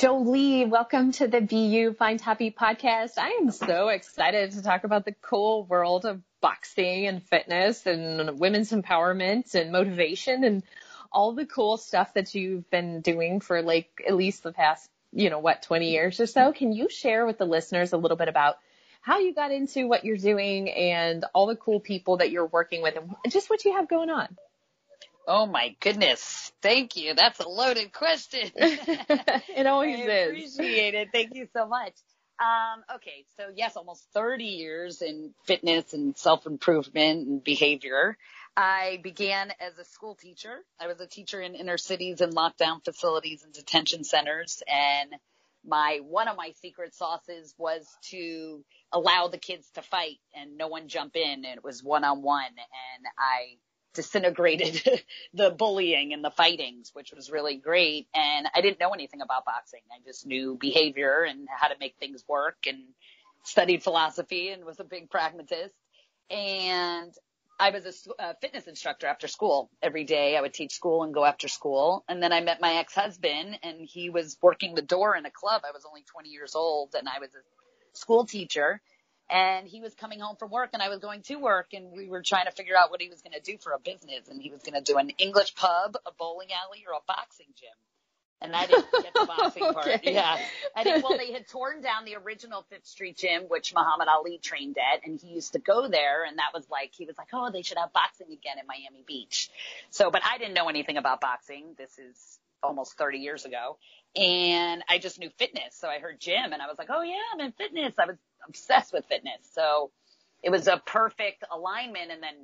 Jolie, welcome to the Be You Find Happy podcast. I am so excited to talk about the cool world of boxing and fitness and women's empowerment and motivation and all the cool stuff that you've been doing for like at least the past, 20 years or so. Can you share with the listeners a little bit about how you got into what you're doing and all the cool people that you're working with and just what you have going on? Oh, my goodness. Thank you. That's a loaded question. It always is. I appreciate it. Thank you so much. Okay. So, yes, almost 30 years in fitness and self-improvement and behavior. I began as a school teacher. I was a teacher in inner cities and lockdown facilities and detention centers. And one of my secret sauces was to allow the kids to fight and no one jump in. And it was one-on-one. And I disintegrated the bullying and the fightings, which was really great. And I didn't know anything about boxing. I just knew behavior and how to make things work and studied philosophy and was a big pragmatist. And I was a fitness instructor after school. Every day I would teach school and go after school. And then I met my ex-husband, and he was working the door in a club. I was only 20 years old, and I was a school teacher. And he was coming home from work, and I was going to work, and we were trying to figure out what he was going to do for a business. And he was going to do an English pub, a bowling alley, or a boxing gym. And I didn't get the boxing part. Okay. Yeah. Well, they had torn down the original Fifth Street gym, which Muhammad Ali trained at, and he used to go there. And that was like, he was like, oh, they should have boxing again in Miami Beach. So, but I didn't know anything about boxing. This is almost 30 years ago. And I just knew fitness. So I heard gym, and I was like, oh, yeah, I'm in fitness. I was obsessed with fitness. So it was a perfect alignment, and then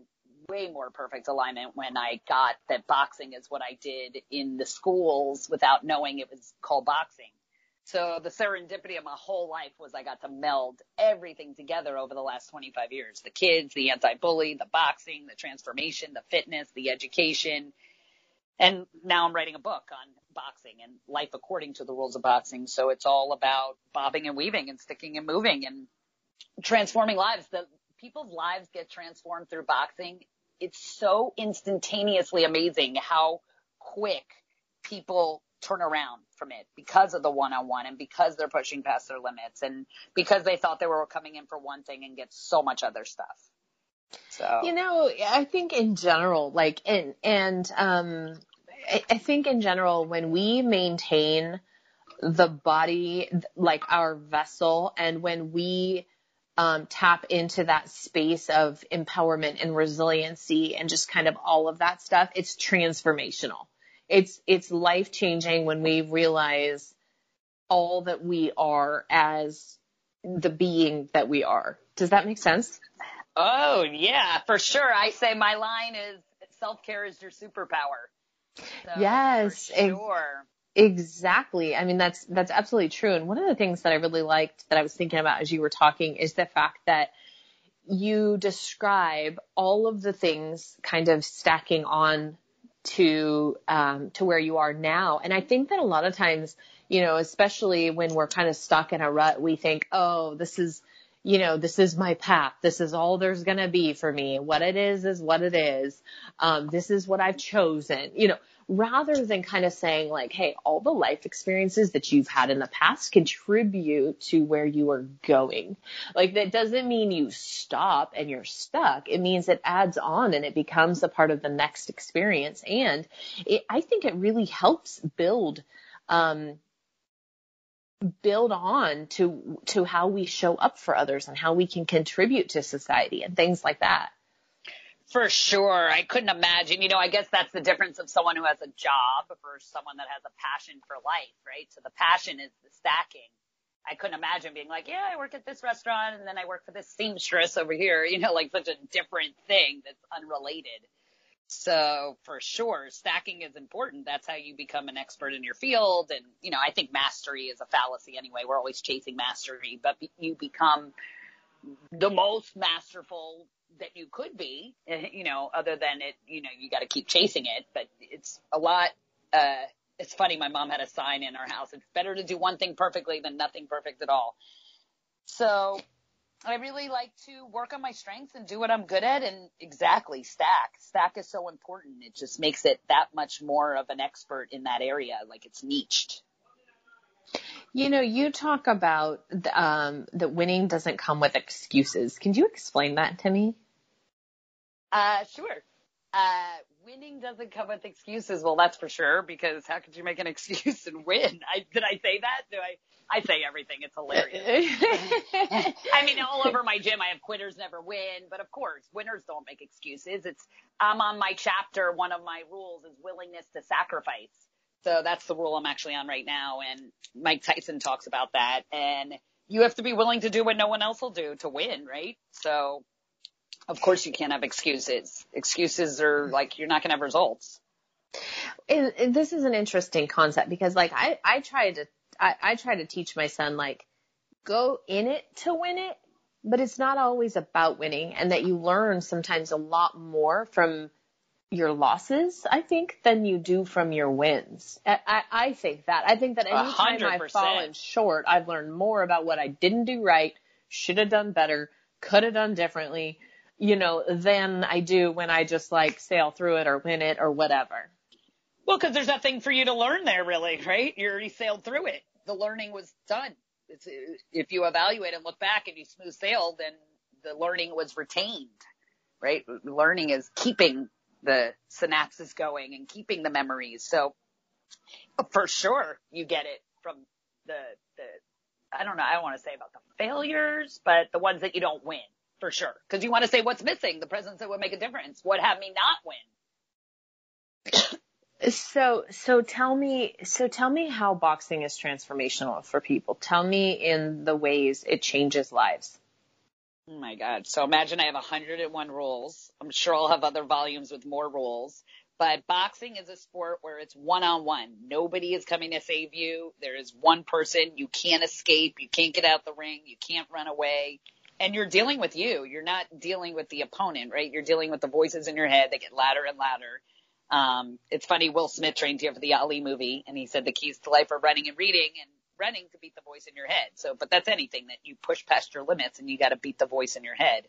way more perfect alignment when I got that boxing is what I did in the schools without knowing it was called boxing. So the serendipity of my whole life was I got to meld everything together over the last 25 years, the kids, the anti-bully, the boxing, the transformation, the fitness, the education. And now I'm writing a book on boxing and life according to the rules of boxing. So it's all about bobbing and weaving and sticking and moving and transforming lives. The people's lives get transformed through boxing. It's so instantaneously amazing how quick people turn around from it because of the one-on-one and because they're pushing past their limits and because they thought they were coming in for one thing and get so much other stuff. So, I think in general, I think in general, when we maintain the body, like our vessel, and when we tap into that space of empowerment and resiliency and just kind of all of that stuff, it's transformational. It's life changing when we realize all that we are as the being that we are. Does that make sense? Oh, yeah, for sure. I say my line is self-care is your superpower. So, yes, sure. Exactly. I mean, that's absolutely true. And one of the things that I really liked that I was thinking about as you were talking is the fact that you describe all of the things kind of stacking on to where you are now. And I think that a lot of times, especially when we're kind of stuck in a rut, we think, oh, this is my path. This is all there's going to be for me. What it is what it is. This is what I've chosen, rather than kind of saying like, hey, all the life experiences that you've had in the past contribute to where you are going. Like, that doesn't mean you stop and you're stuck. It means it adds on and it becomes a part of the next experience. And I think it really helps build on to how we show up for others and how we can contribute to society and things like that. For sure. I couldn't imagine, I guess that's the difference of someone who has a job versus someone that has a passion for life, right? So the passion is the stacking I couldn't imagine being like, yeah, I work at this restaurant and then I work for this seamstress over here, you know, like such a different thing that's unrelated. So for sure, stacking is important. That's how you become an expert in your field. And, you know, I think mastery is a fallacy anyway. We're always chasing mastery, but you become the most masterful that you could be, you know, other than it, you know, you got to keep chasing it, but it's a lot. It's funny. My mom had a sign in our house. It's better to do one thing perfectly than nothing perfect at all. So I really like to work on my strengths and do what I'm good at. And exactly, stack is so important. It just makes it that much more of an expert in that area. Like it's niched. You know, you talk about that winning doesn't come with excuses. Can you explain that to me? Sure. Winning doesn't come with excuses. Well, that's for sure, because how could you make an excuse and win? Did I say that? I say everything. It's hilarious. I mean, all over my gym, I have quitters never win. But of course, winners don't make excuses. I'm on my chapter. One of my rules is willingness to sacrifice. So that's the rule I'm actually on right now. And Mike Tyson talks about that. And you have to be willing to do what no one else will do to win, right? So, of course, you can't have excuses. Excuses are like you're not going to have results. And this is an interesting concept because, like, I try to teach my son, like, go in it to win it. But it's not always about winning, and that you learn sometimes a lot more from your losses, I think, than you do from your wins. I think that. I think that any time I've fallen short, I've learned more about what I didn't do right, should have done better, could have done differently, you know, than I do when I just like sail through it or win it or whatever. Well, because there's nothing for you to learn there, really, right? You already sailed through it. The learning was done. If you evaluate and look back and you smooth sail, then the learning was retained, right? Learning is keeping the synapses going and keeping the memories. So for sure you get it from the I don't know. I don't want to say about the failures, but the ones that you don't win for sure. Cause you want to say what's missing, the presence that would make a difference. What had me not win? So tell me how boxing is transformational for people. Tell me in the ways it changes lives. Oh my God. So imagine I have 101 rules. I'm sure I'll have other volumes with more rules, but boxing is a sport where it's one-on-one. Nobody is coming to save you. There is one person. You can't escape. You can't get out the ring. You can't run away. And you're dealing with you. You're not dealing with the opponent, right? You're dealing with the voices in your head that get louder and louder. It's funny. Will Smith trained here for the Ali movie, and he said the keys to life are running and reading, and running to beat the voice in your head. So, but that's anything that you push past your limits and you got to beat the voice in your head.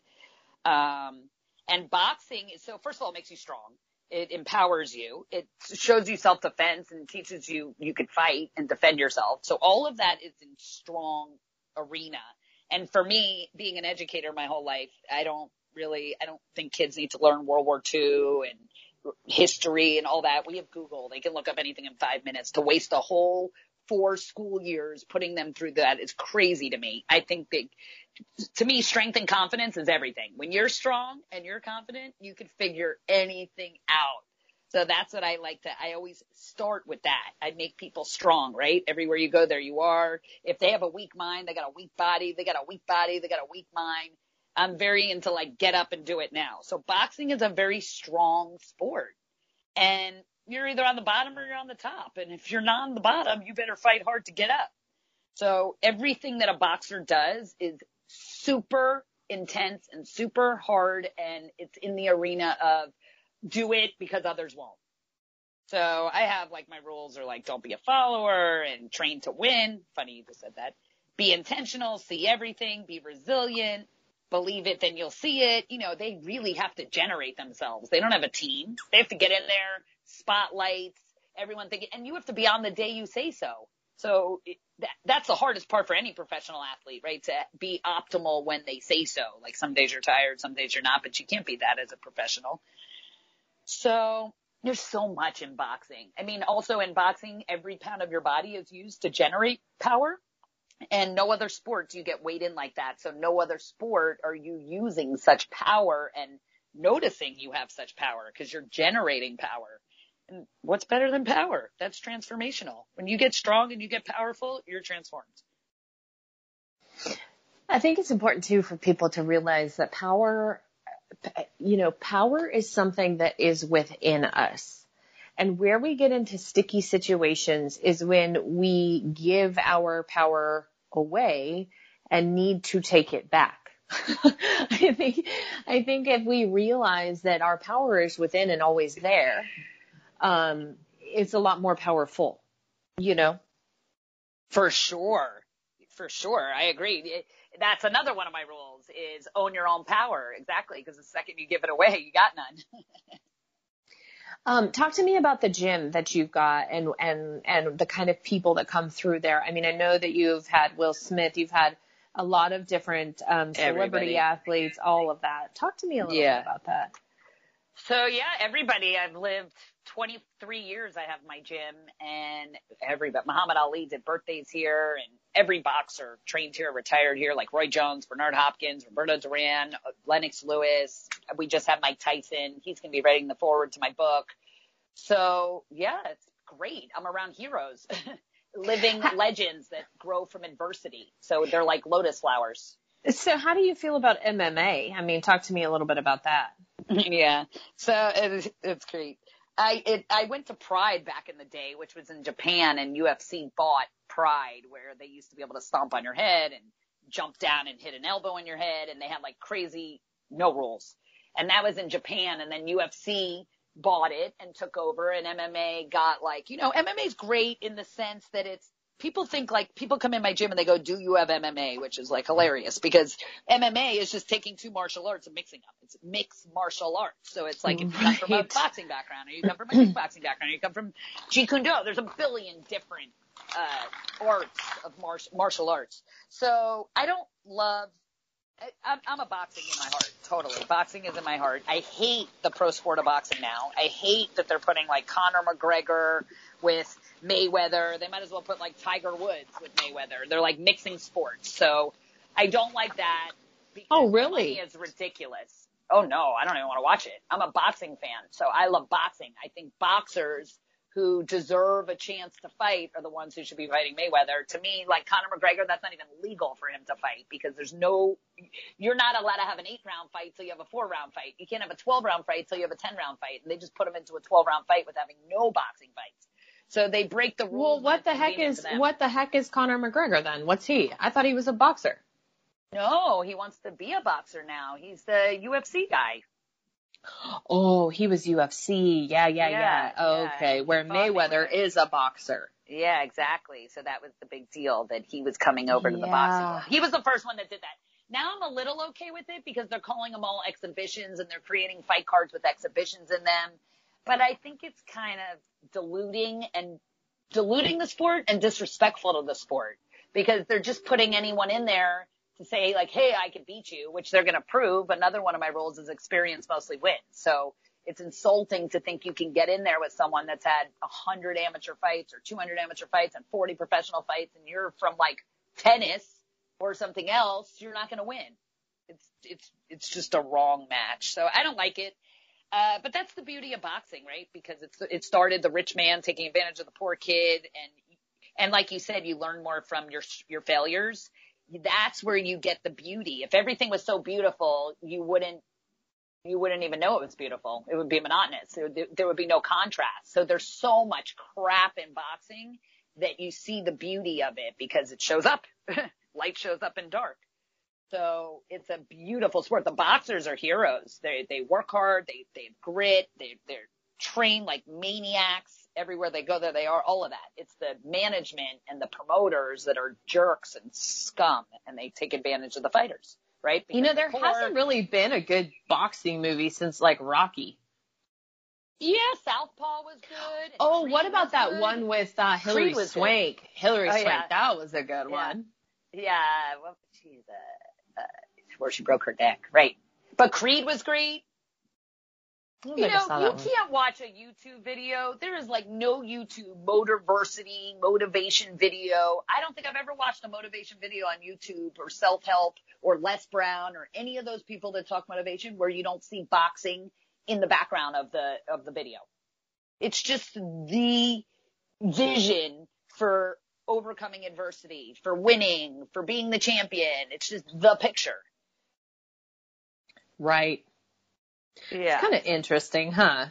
And boxing is, so first of all, it makes you strong. It empowers you. It shows you self-defense and teaches you can fight and defend yourself. So all of that is in strong arena. And for me, being an educator my whole life, I don't think kids need to learn World War II and history and all that. We have Google. They can look up anything in 5 minutes. To waste a whole 4 school years putting them through that is crazy to me. I think that, to me, strength and confidence is everything. When you're strong and you're confident, you can figure anything out. So that's what I like I always start with that. I make people strong, right? Everywhere you go, there you are. If they have a weak mind, they got a weak body. They got a weak body. They got a weak mind. I'm very into like get up and do it now. So boxing is a very strong sport. And you're either on the bottom or you're on the top. And if you're not on the bottom, you better fight hard to get up. So everything that a boxer does is super intense and super hard. And it's in the arena of do it because others won't. So I have like my rules are like, don't be a follower and train to win. Funny you just said that. Be intentional, see everything, be resilient, believe it, then you'll see it. You know, they really have to generate themselves. They don't have a team. They have to get in there. Spotlights, everyone thinking, and you have to be on the day you say so. So that's the hardest part for any professional athlete, right? To be optimal when they say so. Like some days you're tired, some days you're not, but you can't be that as a professional. So there's so much in boxing. I mean, also in boxing, every pound of your body is used to generate power, and no other sport do you get weighed in like that. So no other sport are you using such power and noticing you have such power because you're generating power. And what's better than power? That's transformational. When you get strong and you get powerful, you're transformed. I think it's important too for people to realize that power, you know, power is something that is within us. And where we get into sticky situations is when we give our power away and need to take it back. I think if we realize that our power is within and always there, it's a lot more powerful, you know? For sure. For sure. I agree. That's another one of my rules is own your own power. Exactly. Because the second you give it away, you got none. Talk to me about the gym that you've got and the kind of people that come through there. I mean, I know that you've had Will Smith, you've had a lot of different celebrity athletes, all of that. Talk to me a little bit about that. So, yeah, everybody. I've lived 23 years I have my gym, and everybody. Muhammad Ali did birthdays here, and every boxer trained here, retired here, like Roy Jones, Bernard Hopkins, Roberto Duran, Lennox Lewis. We just had Mike Tyson. He's going to be writing the foreword to my book. So, yeah, it's great. I'm around heroes. Living legends that grow from adversity. So they're like lotus flowers. So how do you feel about MMA? I mean, talk to me a little bit about that. Yeah. So it's great. I went to Pride back in the day, which was in Japan, and UFC bought Pride, where they used to be able to stomp on your head and jump down and hit an elbow in your head. And they had like crazy, no rules. And that was in Japan. And then UFC bought it and took over, and MMA got like, you know, MMA is great in the sense that it's, people think like people come in my gym and they go, do you have MMA? Which is like hilarious because MMA is just taking two martial arts and mixing up. It's mixed martial arts. So it's like, if you come from a boxing background or you come from a kickboxing background or you come from Jeet Kune Do, there's a billion different, arts of martial arts. So I don't love, I'm a boxing in my heart, totally. Boxing is in my heart. I hate the pro sport of boxing now. I hate that they're putting like Conor McGregor with Mayweather. They might as well put like Tiger Woods with Mayweather. They're like mixing sports. So I don't like that. Oh, really? It's ridiculous. Oh, no, I don't even want to watch it. I'm a boxing fan, so I love boxing. I think boxers who deserve a chance to fight are the ones who should be fighting Mayweather. To me, like Conor McGregor, that's not even legal for him to fight because there's no, you're not allowed to have an 8-round fight till you have a 4-round fight. You can't have a 12-round fight till you have a 10-round fight. And they just put him into a 12-round fight with having no boxing fights. So they break the rules. Well, what the heck is Conor McGregor then? What's he? I thought he was a boxer. No, he wants to be a boxer now. He's the UFC guy. Oh, he was UFC. Yeah. Okay. Yeah. Where Mayweather is a boxer. Yeah, exactly. So that was the big deal that he was coming over to the boxing world. He was the first one that did that. Now I'm a little okay with it because they're calling them all exhibitions and they're creating fight cards with exhibitions in them. But I think it's kind of diluting the sport and disrespectful to the sport because they're just putting anyone in there to say like, hey, I can beat you, which they're going to prove. Another one of my rules is experience mostly wins. So it's insulting to think you can get in there with someone that's had 100 amateur fights or 200 amateur fights and 40 professional fights. And you're from like tennis or something else. You're not going to win. It's just a wrong match. So I don't like it. But that's the beauty of boxing, right? Because it started the rich man taking advantage of the poor kid. And like you said, you learn more from your failures. That's where you get the beauty. If everything was so beautiful, you wouldn't even know it was beautiful. It would be monotonous. There would be no contrast. So there's so much crap in boxing that you see the beauty of it because it shows up. Light shows up in dark. So it's a beautiful sport. The boxers are heroes. They work hard. They have grit. They're trained like maniacs. Everywhere they go, there they are. All of that. It's the management and the promoters that are jerks and scum, and they take advantage of the fighters, right? Because hasn't really been a good boxing movie since like Rocky. Yeah, Southpaw was good. Oh, Creed, what about that good one with Hillary Swank? Good. Hillary Swank. Yeah. That was a good one. Yeah. Well, she's where she broke her neck, right? But Creed was great. You can't watch a YouTube video. There is like no YouTube motivation video. I don't think I've ever watched a motivation video on YouTube or self-help or Les Brown or any of those people that talk motivation where you don't see boxing in the background of the video. It's just the vision for overcoming adversity, for winning, for being the champion. It's just the picture. Right. Yeah. It's kind of interesting, huh?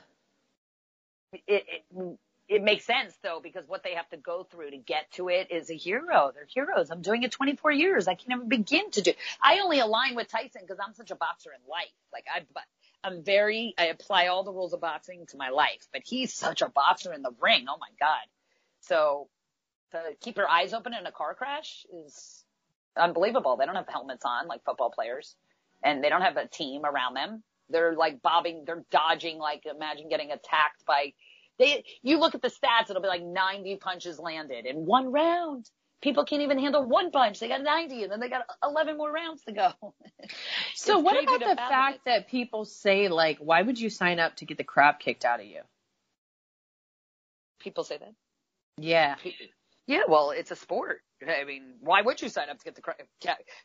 It makes sense, though, because what they have to go through to get to it is a hero. They're heroes. I'm doing it 24 years. I can never begin to do it. I only align with Tyson because I'm such a boxer in life. Like, I apply all the rules of boxing to my life, but he's such a boxer in the ring. Oh, my God. So to keep your eyes open in a car crash is unbelievable. They don't have helmets on like football players, and they don't have a team around them. They're like bobbing, they're dodging, like imagine getting attacked by you look at the stats, it'll be like 90 punches landed in one round. People can't even handle one punch. They got 90 and then they got 11 more rounds to go. So what about the fact that people say, like, why would you sign up to get the crap kicked out of you? People say that? Yeah. Yeah, well, it's a sport. I mean, why would you sign up to get the crap?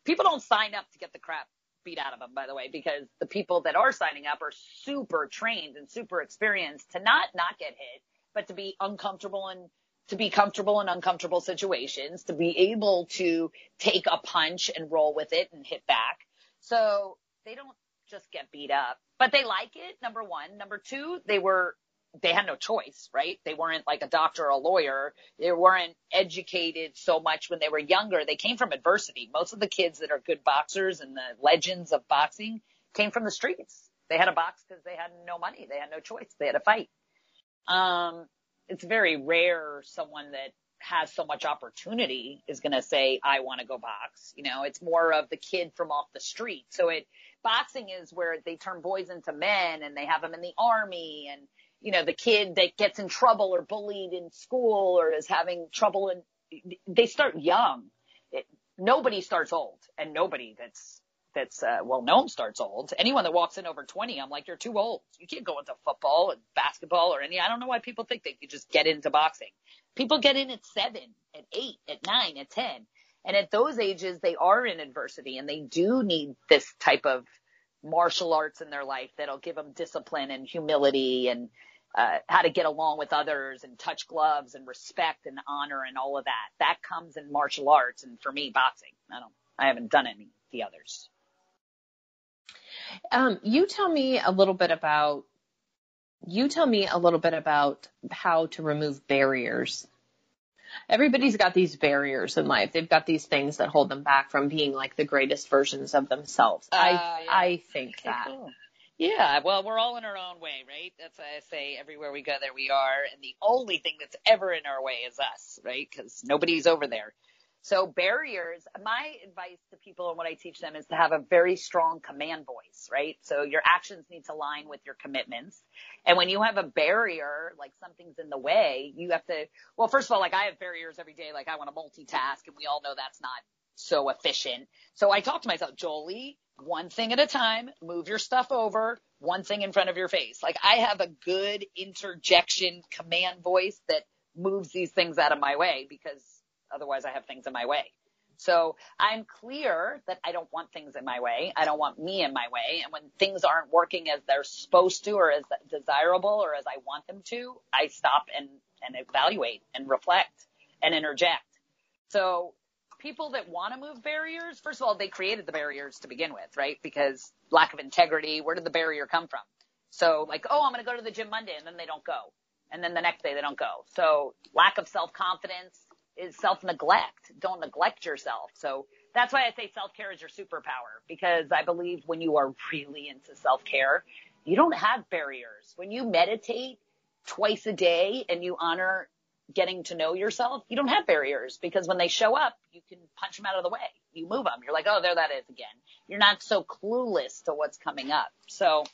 People don't sign up to get the crap beat out of them, by the way, because the people that are signing up are super trained and super experienced to not get hit, but to be uncomfortable and to be comfortable in uncomfortable situations, to be able to take a punch and roll with it and hit back. So they don't just get beat up, but they like it. Number one. Number two, they had no choice, right? They weren't like a doctor or a lawyer. They weren't educated so much when they were younger. They came from adversity. Most of the kids that are good boxers and the legends of boxing came from the streets. They had to box because they had no money. They had no choice. They had to fight. It's very rare someone that has so much opportunity is going to say, I want to go box. You know, it's more of the kid from off the street. So boxing is where they turn boys into men and they have them in the army and, you know, the kid that gets in trouble or bullied in school or is having trouble, and they start young. Nobody starts old, and nobody that's well known starts old. Anyone that walks in over 20, I'm like, you're too old. You can't go into football and basketball or I don't know why people think they could just get into boxing. People get in at 7, at 8, at 9, at 10. And at those ages, they are in adversity and they do need this type of martial arts in their life that'll give them discipline and humility and how to get along with others and touch gloves and respect and honor and all of that. That comes in martial arts, and for me, boxing. I haven't done any of the others. You tell me a little bit about how to remove barriers. Everybody's got these barriers in life. They've got these things that hold them back from being like the greatest versions of themselves. I think that. Cool. Yeah, well, we're all in our own way, right? That's why I say everywhere we go, there we are. And the only thing that's ever in our way is us, right? Because nobody's over there. So barriers, my advice to people and what I teach them is to have a very strong command voice, right? So your actions need to align with your commitments. And when you have a barrier, like something's in the way, you have to, well, first of all, like I have barriers every day. Like I want to multitask, and we all know that's not so efficient. So I talk to myself, Jolie, one thing at a time, move your stuff over, one thing in front of your face. Like I have a good interjection command voice that moves these things out of my way, because otherwise I have things in my way. So I'm clear that I don't want things in my way. I don't want me in my way. And when things aren't working as they're supposed to or as desirable or as I want them to, I stop and evaluate and reflect and interject. So people that want to move barriers, first of all, they created the barriers to begin with, right? Because lack of integrity, where did the barrier come from? So like, oh, I'm going to go to the gym Monday, and then they don't go. And then the next day they don't go. So lack of self-confidence is self-neglect. Don't neglect yourself. So that's why I say self-care is your superpower, because I believe when you are really into self-care, you don't have barriers. When you meditate twice a day and you honor getting to know yourself, you don't have barriers, because when they show up, you can punch them out of the way. You move them. You're like, oh, there that is again. You're not so clueless to what's coming up. So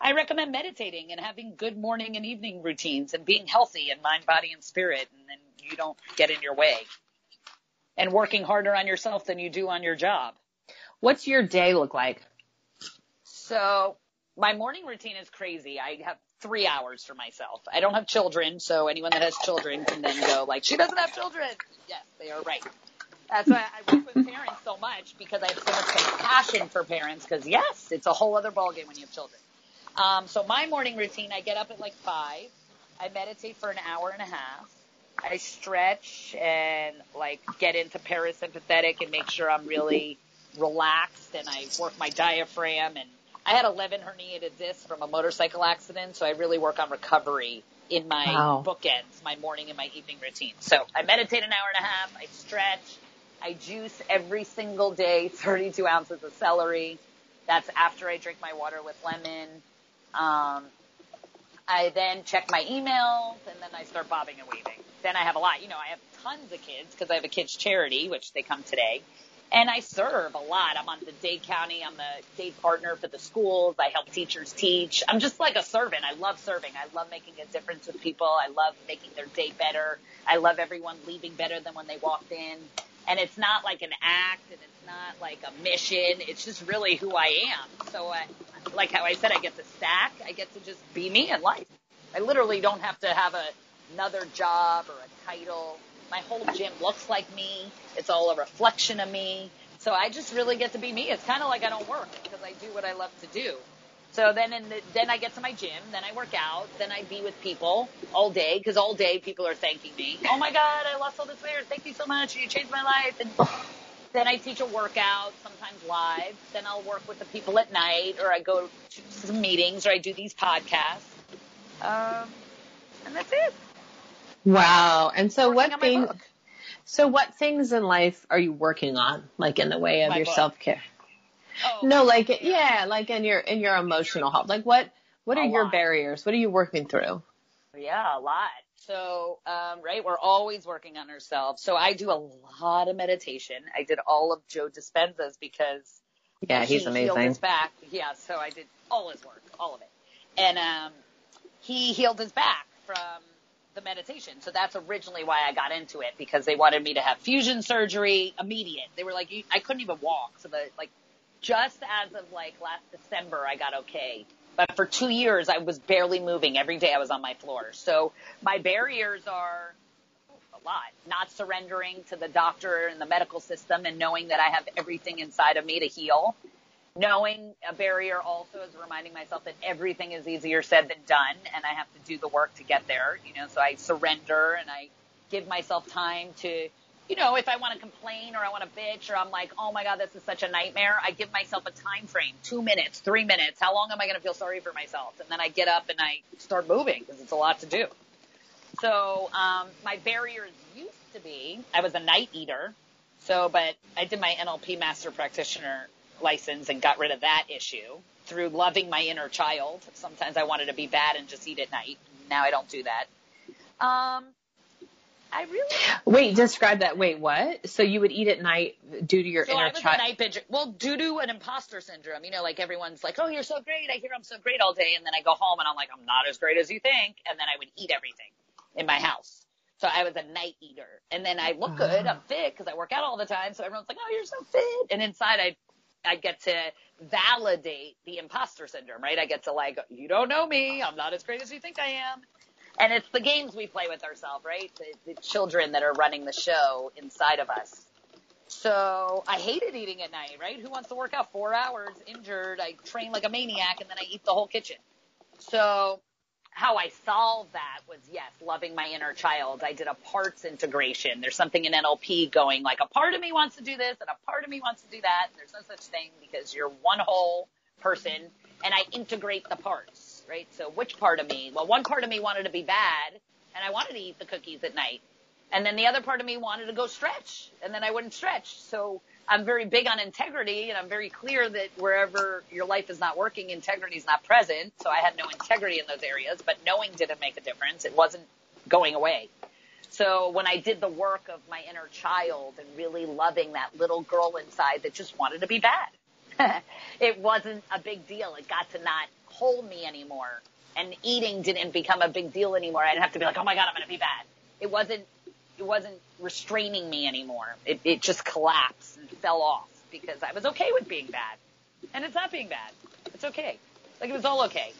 I recommend meditating and having good morning and evening routines and being healthy in mind, body, and spirit, and then you don't get in your way. And working harder on yourself than you do on your job. What's your day look like? So my morning routine is crazy. I have 3 hours for myself. I don't have children, so anyone that has children can then go like, she doesn't have children. Yes, they are right. That's why I work with parents so much, because I have so much compassion for parents, because, yes, it's a whole other ballgame when you have children. So my morning routine, I get up at like 5. I meditate for an hour and a half. I stretch and like get into parasympathetic and make sure I'm really relaxed, and I work my diaphragm. And I had 11 herniated discs from a motorcycle accident, so I really work on recovery in my bookends, my morning and my evening routine. So I meditate an hour and a half, I stretch, I juice every single day, 32 ounces of celery. That's after I drink my water with lemon. I then check my emails, and then I start bobbing and weaving. Then I have a lot. You know, I have tons of kids because I have a kids' charity, which they come today. And I serve a lot. I'm on the Dade County. I'm the Dade partner for the schools. I help teachers teach. I'm just like a servant. I love serving. I love making a difference with people. I love making their day better. I love everyone leaving better than when they walked in. And it's not like an act, and it's not like a mission. It's just really who I am. So, like how I said, I get to stack. I get to just be me in life. I literally don't have to have another job or a title. My whole gym looks like me. It's all a reflection of me. So I just really get to be me. It's kind of like I don't work because I do what I love to do. So then I get to my gym, then I work out, then I be with people all day, because all day people are thanking me. Oh, my God, I lost all this weight. Thank you so much. You changed my life. And then I teach a workout, sometimes live. Then I'll work with the people at night, or I go to some meetings, or I do these podcasts. And that's it. Wow. And so what things in life are you working on, like in the way of your self-care? Oh, no, like, yeah, like in your emotional health, like what are your barriers? What are you working through? Yeah, a lot. So, right. We're always working on ourselves. So I do a lot of meditation. I did all of Joe Dispenza's because he's amazing. Healed his back. Yeah. So I did all his work, all of it. And, he healed his back from the meditation. So that's originally why I got into it, because they wanted me to have fusion surgery immediate. They were like, I couldn't even walk. So just as of like last December, I got okay. But for 2 years, I was barely moving. Every day I was on my floor. So my barriers are a lot. Not surrendering to the doctor and the medical system and knowing that I have everything inside of me to heal. Knowing a barrier also is reminding myself that everything is easier said than done, and I have to do the work to get there. You know, so I surrender and I give myself time to, you know, if I want to complain or I want to bitch or I'm like, oh, my God, this is such a nightmare, I give myself a time frame, 2 minutes, 3 minutes. How long am I going to feel sorry for myself? And then I get up and I start moving because it's a lot to do. So my barriers used to be I was a night eater. So but I did my NLP master practitioner license and got rid of that issue through loving my inner child. Sometimes I wanted to be bad and just eat at night. Now I don't do that. I really... Wait, describe that. Wait, what? So you would eat at night due to your inner child? So I was a night pigeon. Well, due to an imposter syndrome. You know, like everyone's like, oh, you're so great. I hear I'm so great all day. And then I go home and I'm like, I'm not as great as you think. And then I would eat everything in my house. So I was a night eater. And then I look good. I'm fit because I work out all the time. So everyone's like, oh, you're so fit. And inside I get to validate the imposter syndrome, right? I get to like, you don't know me. I'm not as great as you think I am. And it's the games we play with ourselves, right? The children that are running the show inside of us. So I hated eating at night, right? Who wants to work out 4 hours injured? I train like a maniac and then I eat the whole kitchen. So how I solved that was, yes, loving my inner child. I did a parts integration. There's something in NLP going like a part of me wants to do this and a part of me wants to do that. There's no such thing because you're one whole person, and I integrate the parts. Right? So which part of me? Well, one part of me wanted to be bad, and I wanted to eat the cookies at night. And then the other part of me wanted to go stretch, and then I wouldn't stretch. So I'm very big on integrity, and I'm very clear that wherever your life is not working, integrity is not present. So I had no integrity in those areas, but knowing didn't make a difference. It wasn't going away. So when I did the work of my inner child and really loving that little girl inside that just wanted to be bad, it wasn't a big deal. It got to not hold me anymore, and eating didn't become a big deal anymore. I didn't have to be like, oh my God, I'm going to be bad. It wasn't restraining me anymore. It just collapsed and fell off because I was okay with being bad, and it's not being bad. It's okay. Like it was all okay.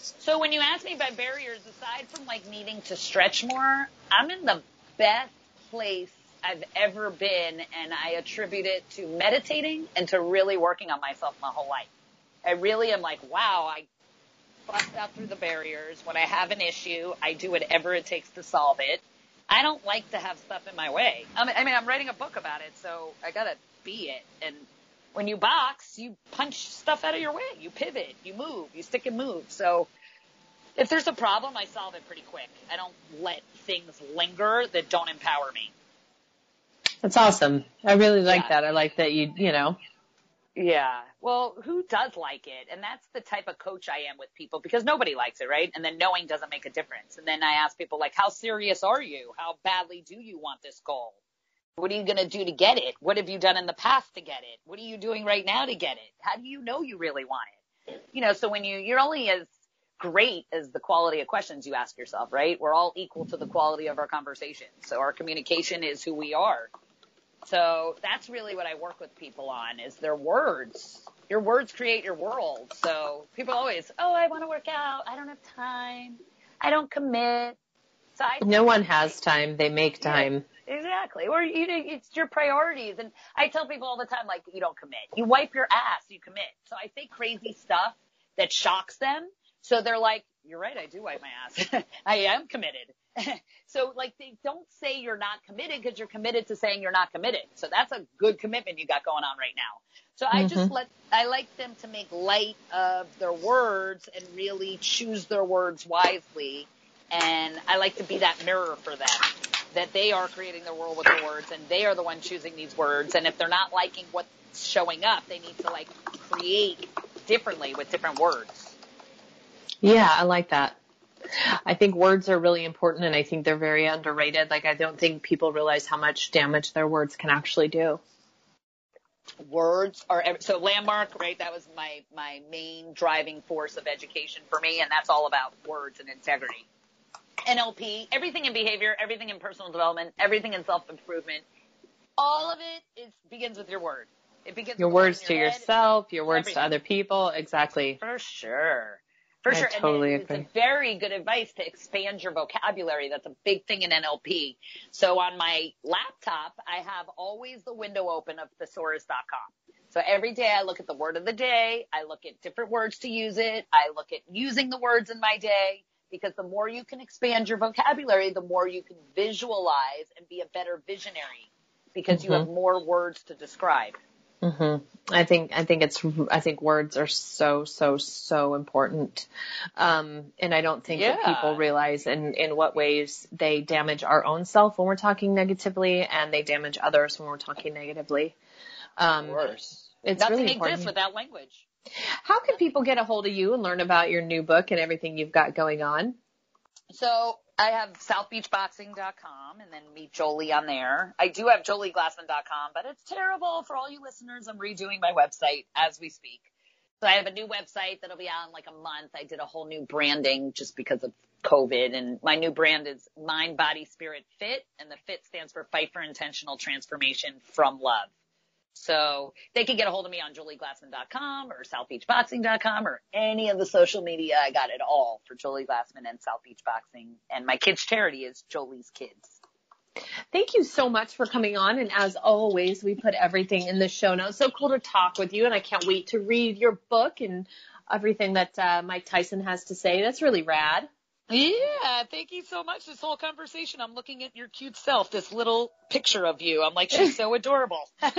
So when you ask me about barriers, aside from like needing to stretch more, I'm in the best place I've ever been. And I attribute it to meditating and to really working on myself my whole life. I really am like, wow, I bust out through the barriers. When I have an issue, I do whatever it takes to solve it. I don't like to have stuff in my way. I mean, I'm writing a book about it, so I gotta be it. And when you box, you punch stuff out of your way. You pivot, you move, you stick and move. So if there's a problem, I solve it pretty quick. I don't let things linger that don't empower me. That's awesome. I really like that. I like that you know. Yeah. Well, who does like it? And that's the type of coach I am with people, because nobody likes it, right? And then knowing doesn't make a difference. And then I ask people, like, how serious are you? How badly do you want this goal? What are you going to do to get it? What have you done in the past to get it? What are you doing right now to get it? How do you know you really want it? You know, so when you're only as great as the quality of questions you ask yourself, right? We're all equal to the quality of our conversation. So our communication is who we are. So that's really what I work with people on, is their words. Your words create your world. So people always, I want to work out. I don't have time. I don't commit. So no one has time. They make time. Yeah, exactly. Or it's your priorities. And I tell people all the time, like, you don't commit. You wipe your ass. You commit. So I say crazy stuff that shocks them. So they're like, you're right. I do wipe my ass. I am committed. So, like, they don't say you're not committed, because you're committed to saying you're not committed. So that's a good commitment you got going on right now. So I just I like them to make light of their words and really choose their words wisely. And I like to be that mirror for them, that they are creating their world with their words, and they are the one choosing these words. And if they're not liking what's showing up, they need to, like, create differently with different words. Yeah, I like that. I think words are really important, and I think they're very underrated. Like, I don't think people realize how much damage their words can actually do. Words are – so Landmark, right, that was my main driving force of education for me, and that's all about words and integrity. NLP, everything in behavior, everything in personal development, everything in self-improvement, all of it begins with your word. It begins your with words to your yourself, your words everything. To other people, exactly. For sure. For sure. I totally agree. It's a very good advice to expand your vocabulary. That's a big thing in NLP. So on my laptop, I have always the window open of thesaurus.com. So every day I look at the word of the day. I look at different words to use it. I look at using the words in my day, because the more you can expand your vocabulary, the more you can visualize and be a better visionary, because you have more words to describe. I think words are so important. And I don't think that people realize in what ways they damage our own self when we're talking negatively, and they damage others when we're talking negatively. Of course. It's nothing really important. Exists without language. How can people get a hold of you and learn about your new book and everything you've got going on? So I have southbeachboxing.com, and then meet Jolie on there. I do have jolieglassman.com, but it's terrible for all you listeners. I'm redoing my website as we speak. So I have a new website that'll be out in like a month. I did a whole new branding just because of COVID, and my new brand is Mind, Body, Spirit, Fit, and the Fit stands for Fight for Intentional Transformation from Love. So they can get a hold of me on jolieglassman.com or southbeachboxing.com or any of the social media. I got it all for Jolie Glassman and South Beach Boxing. And my kids' charity is Jolie's Kids. Thank you so much for coming on. And as always, we put everything in the show notes. So cool to talk with you. And I can't wait to read your book and everything that Mike Tyson has to say. That's really rad. Yeah, thank you so much. This whole conversation, I'm looking at your cute self, this little picture of you. I'm like, she's so adorable. So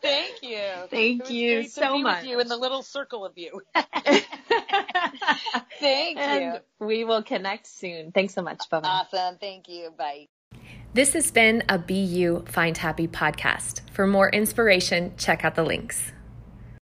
thank you. Thank you so much. With you in the little circle of you. Thank you. And we will connect soon. Thanks so much. Bye-bye. Awesome. Thank you. Bye. This has been a Be You, Find Happy podcast. For more inspiration, check out the links.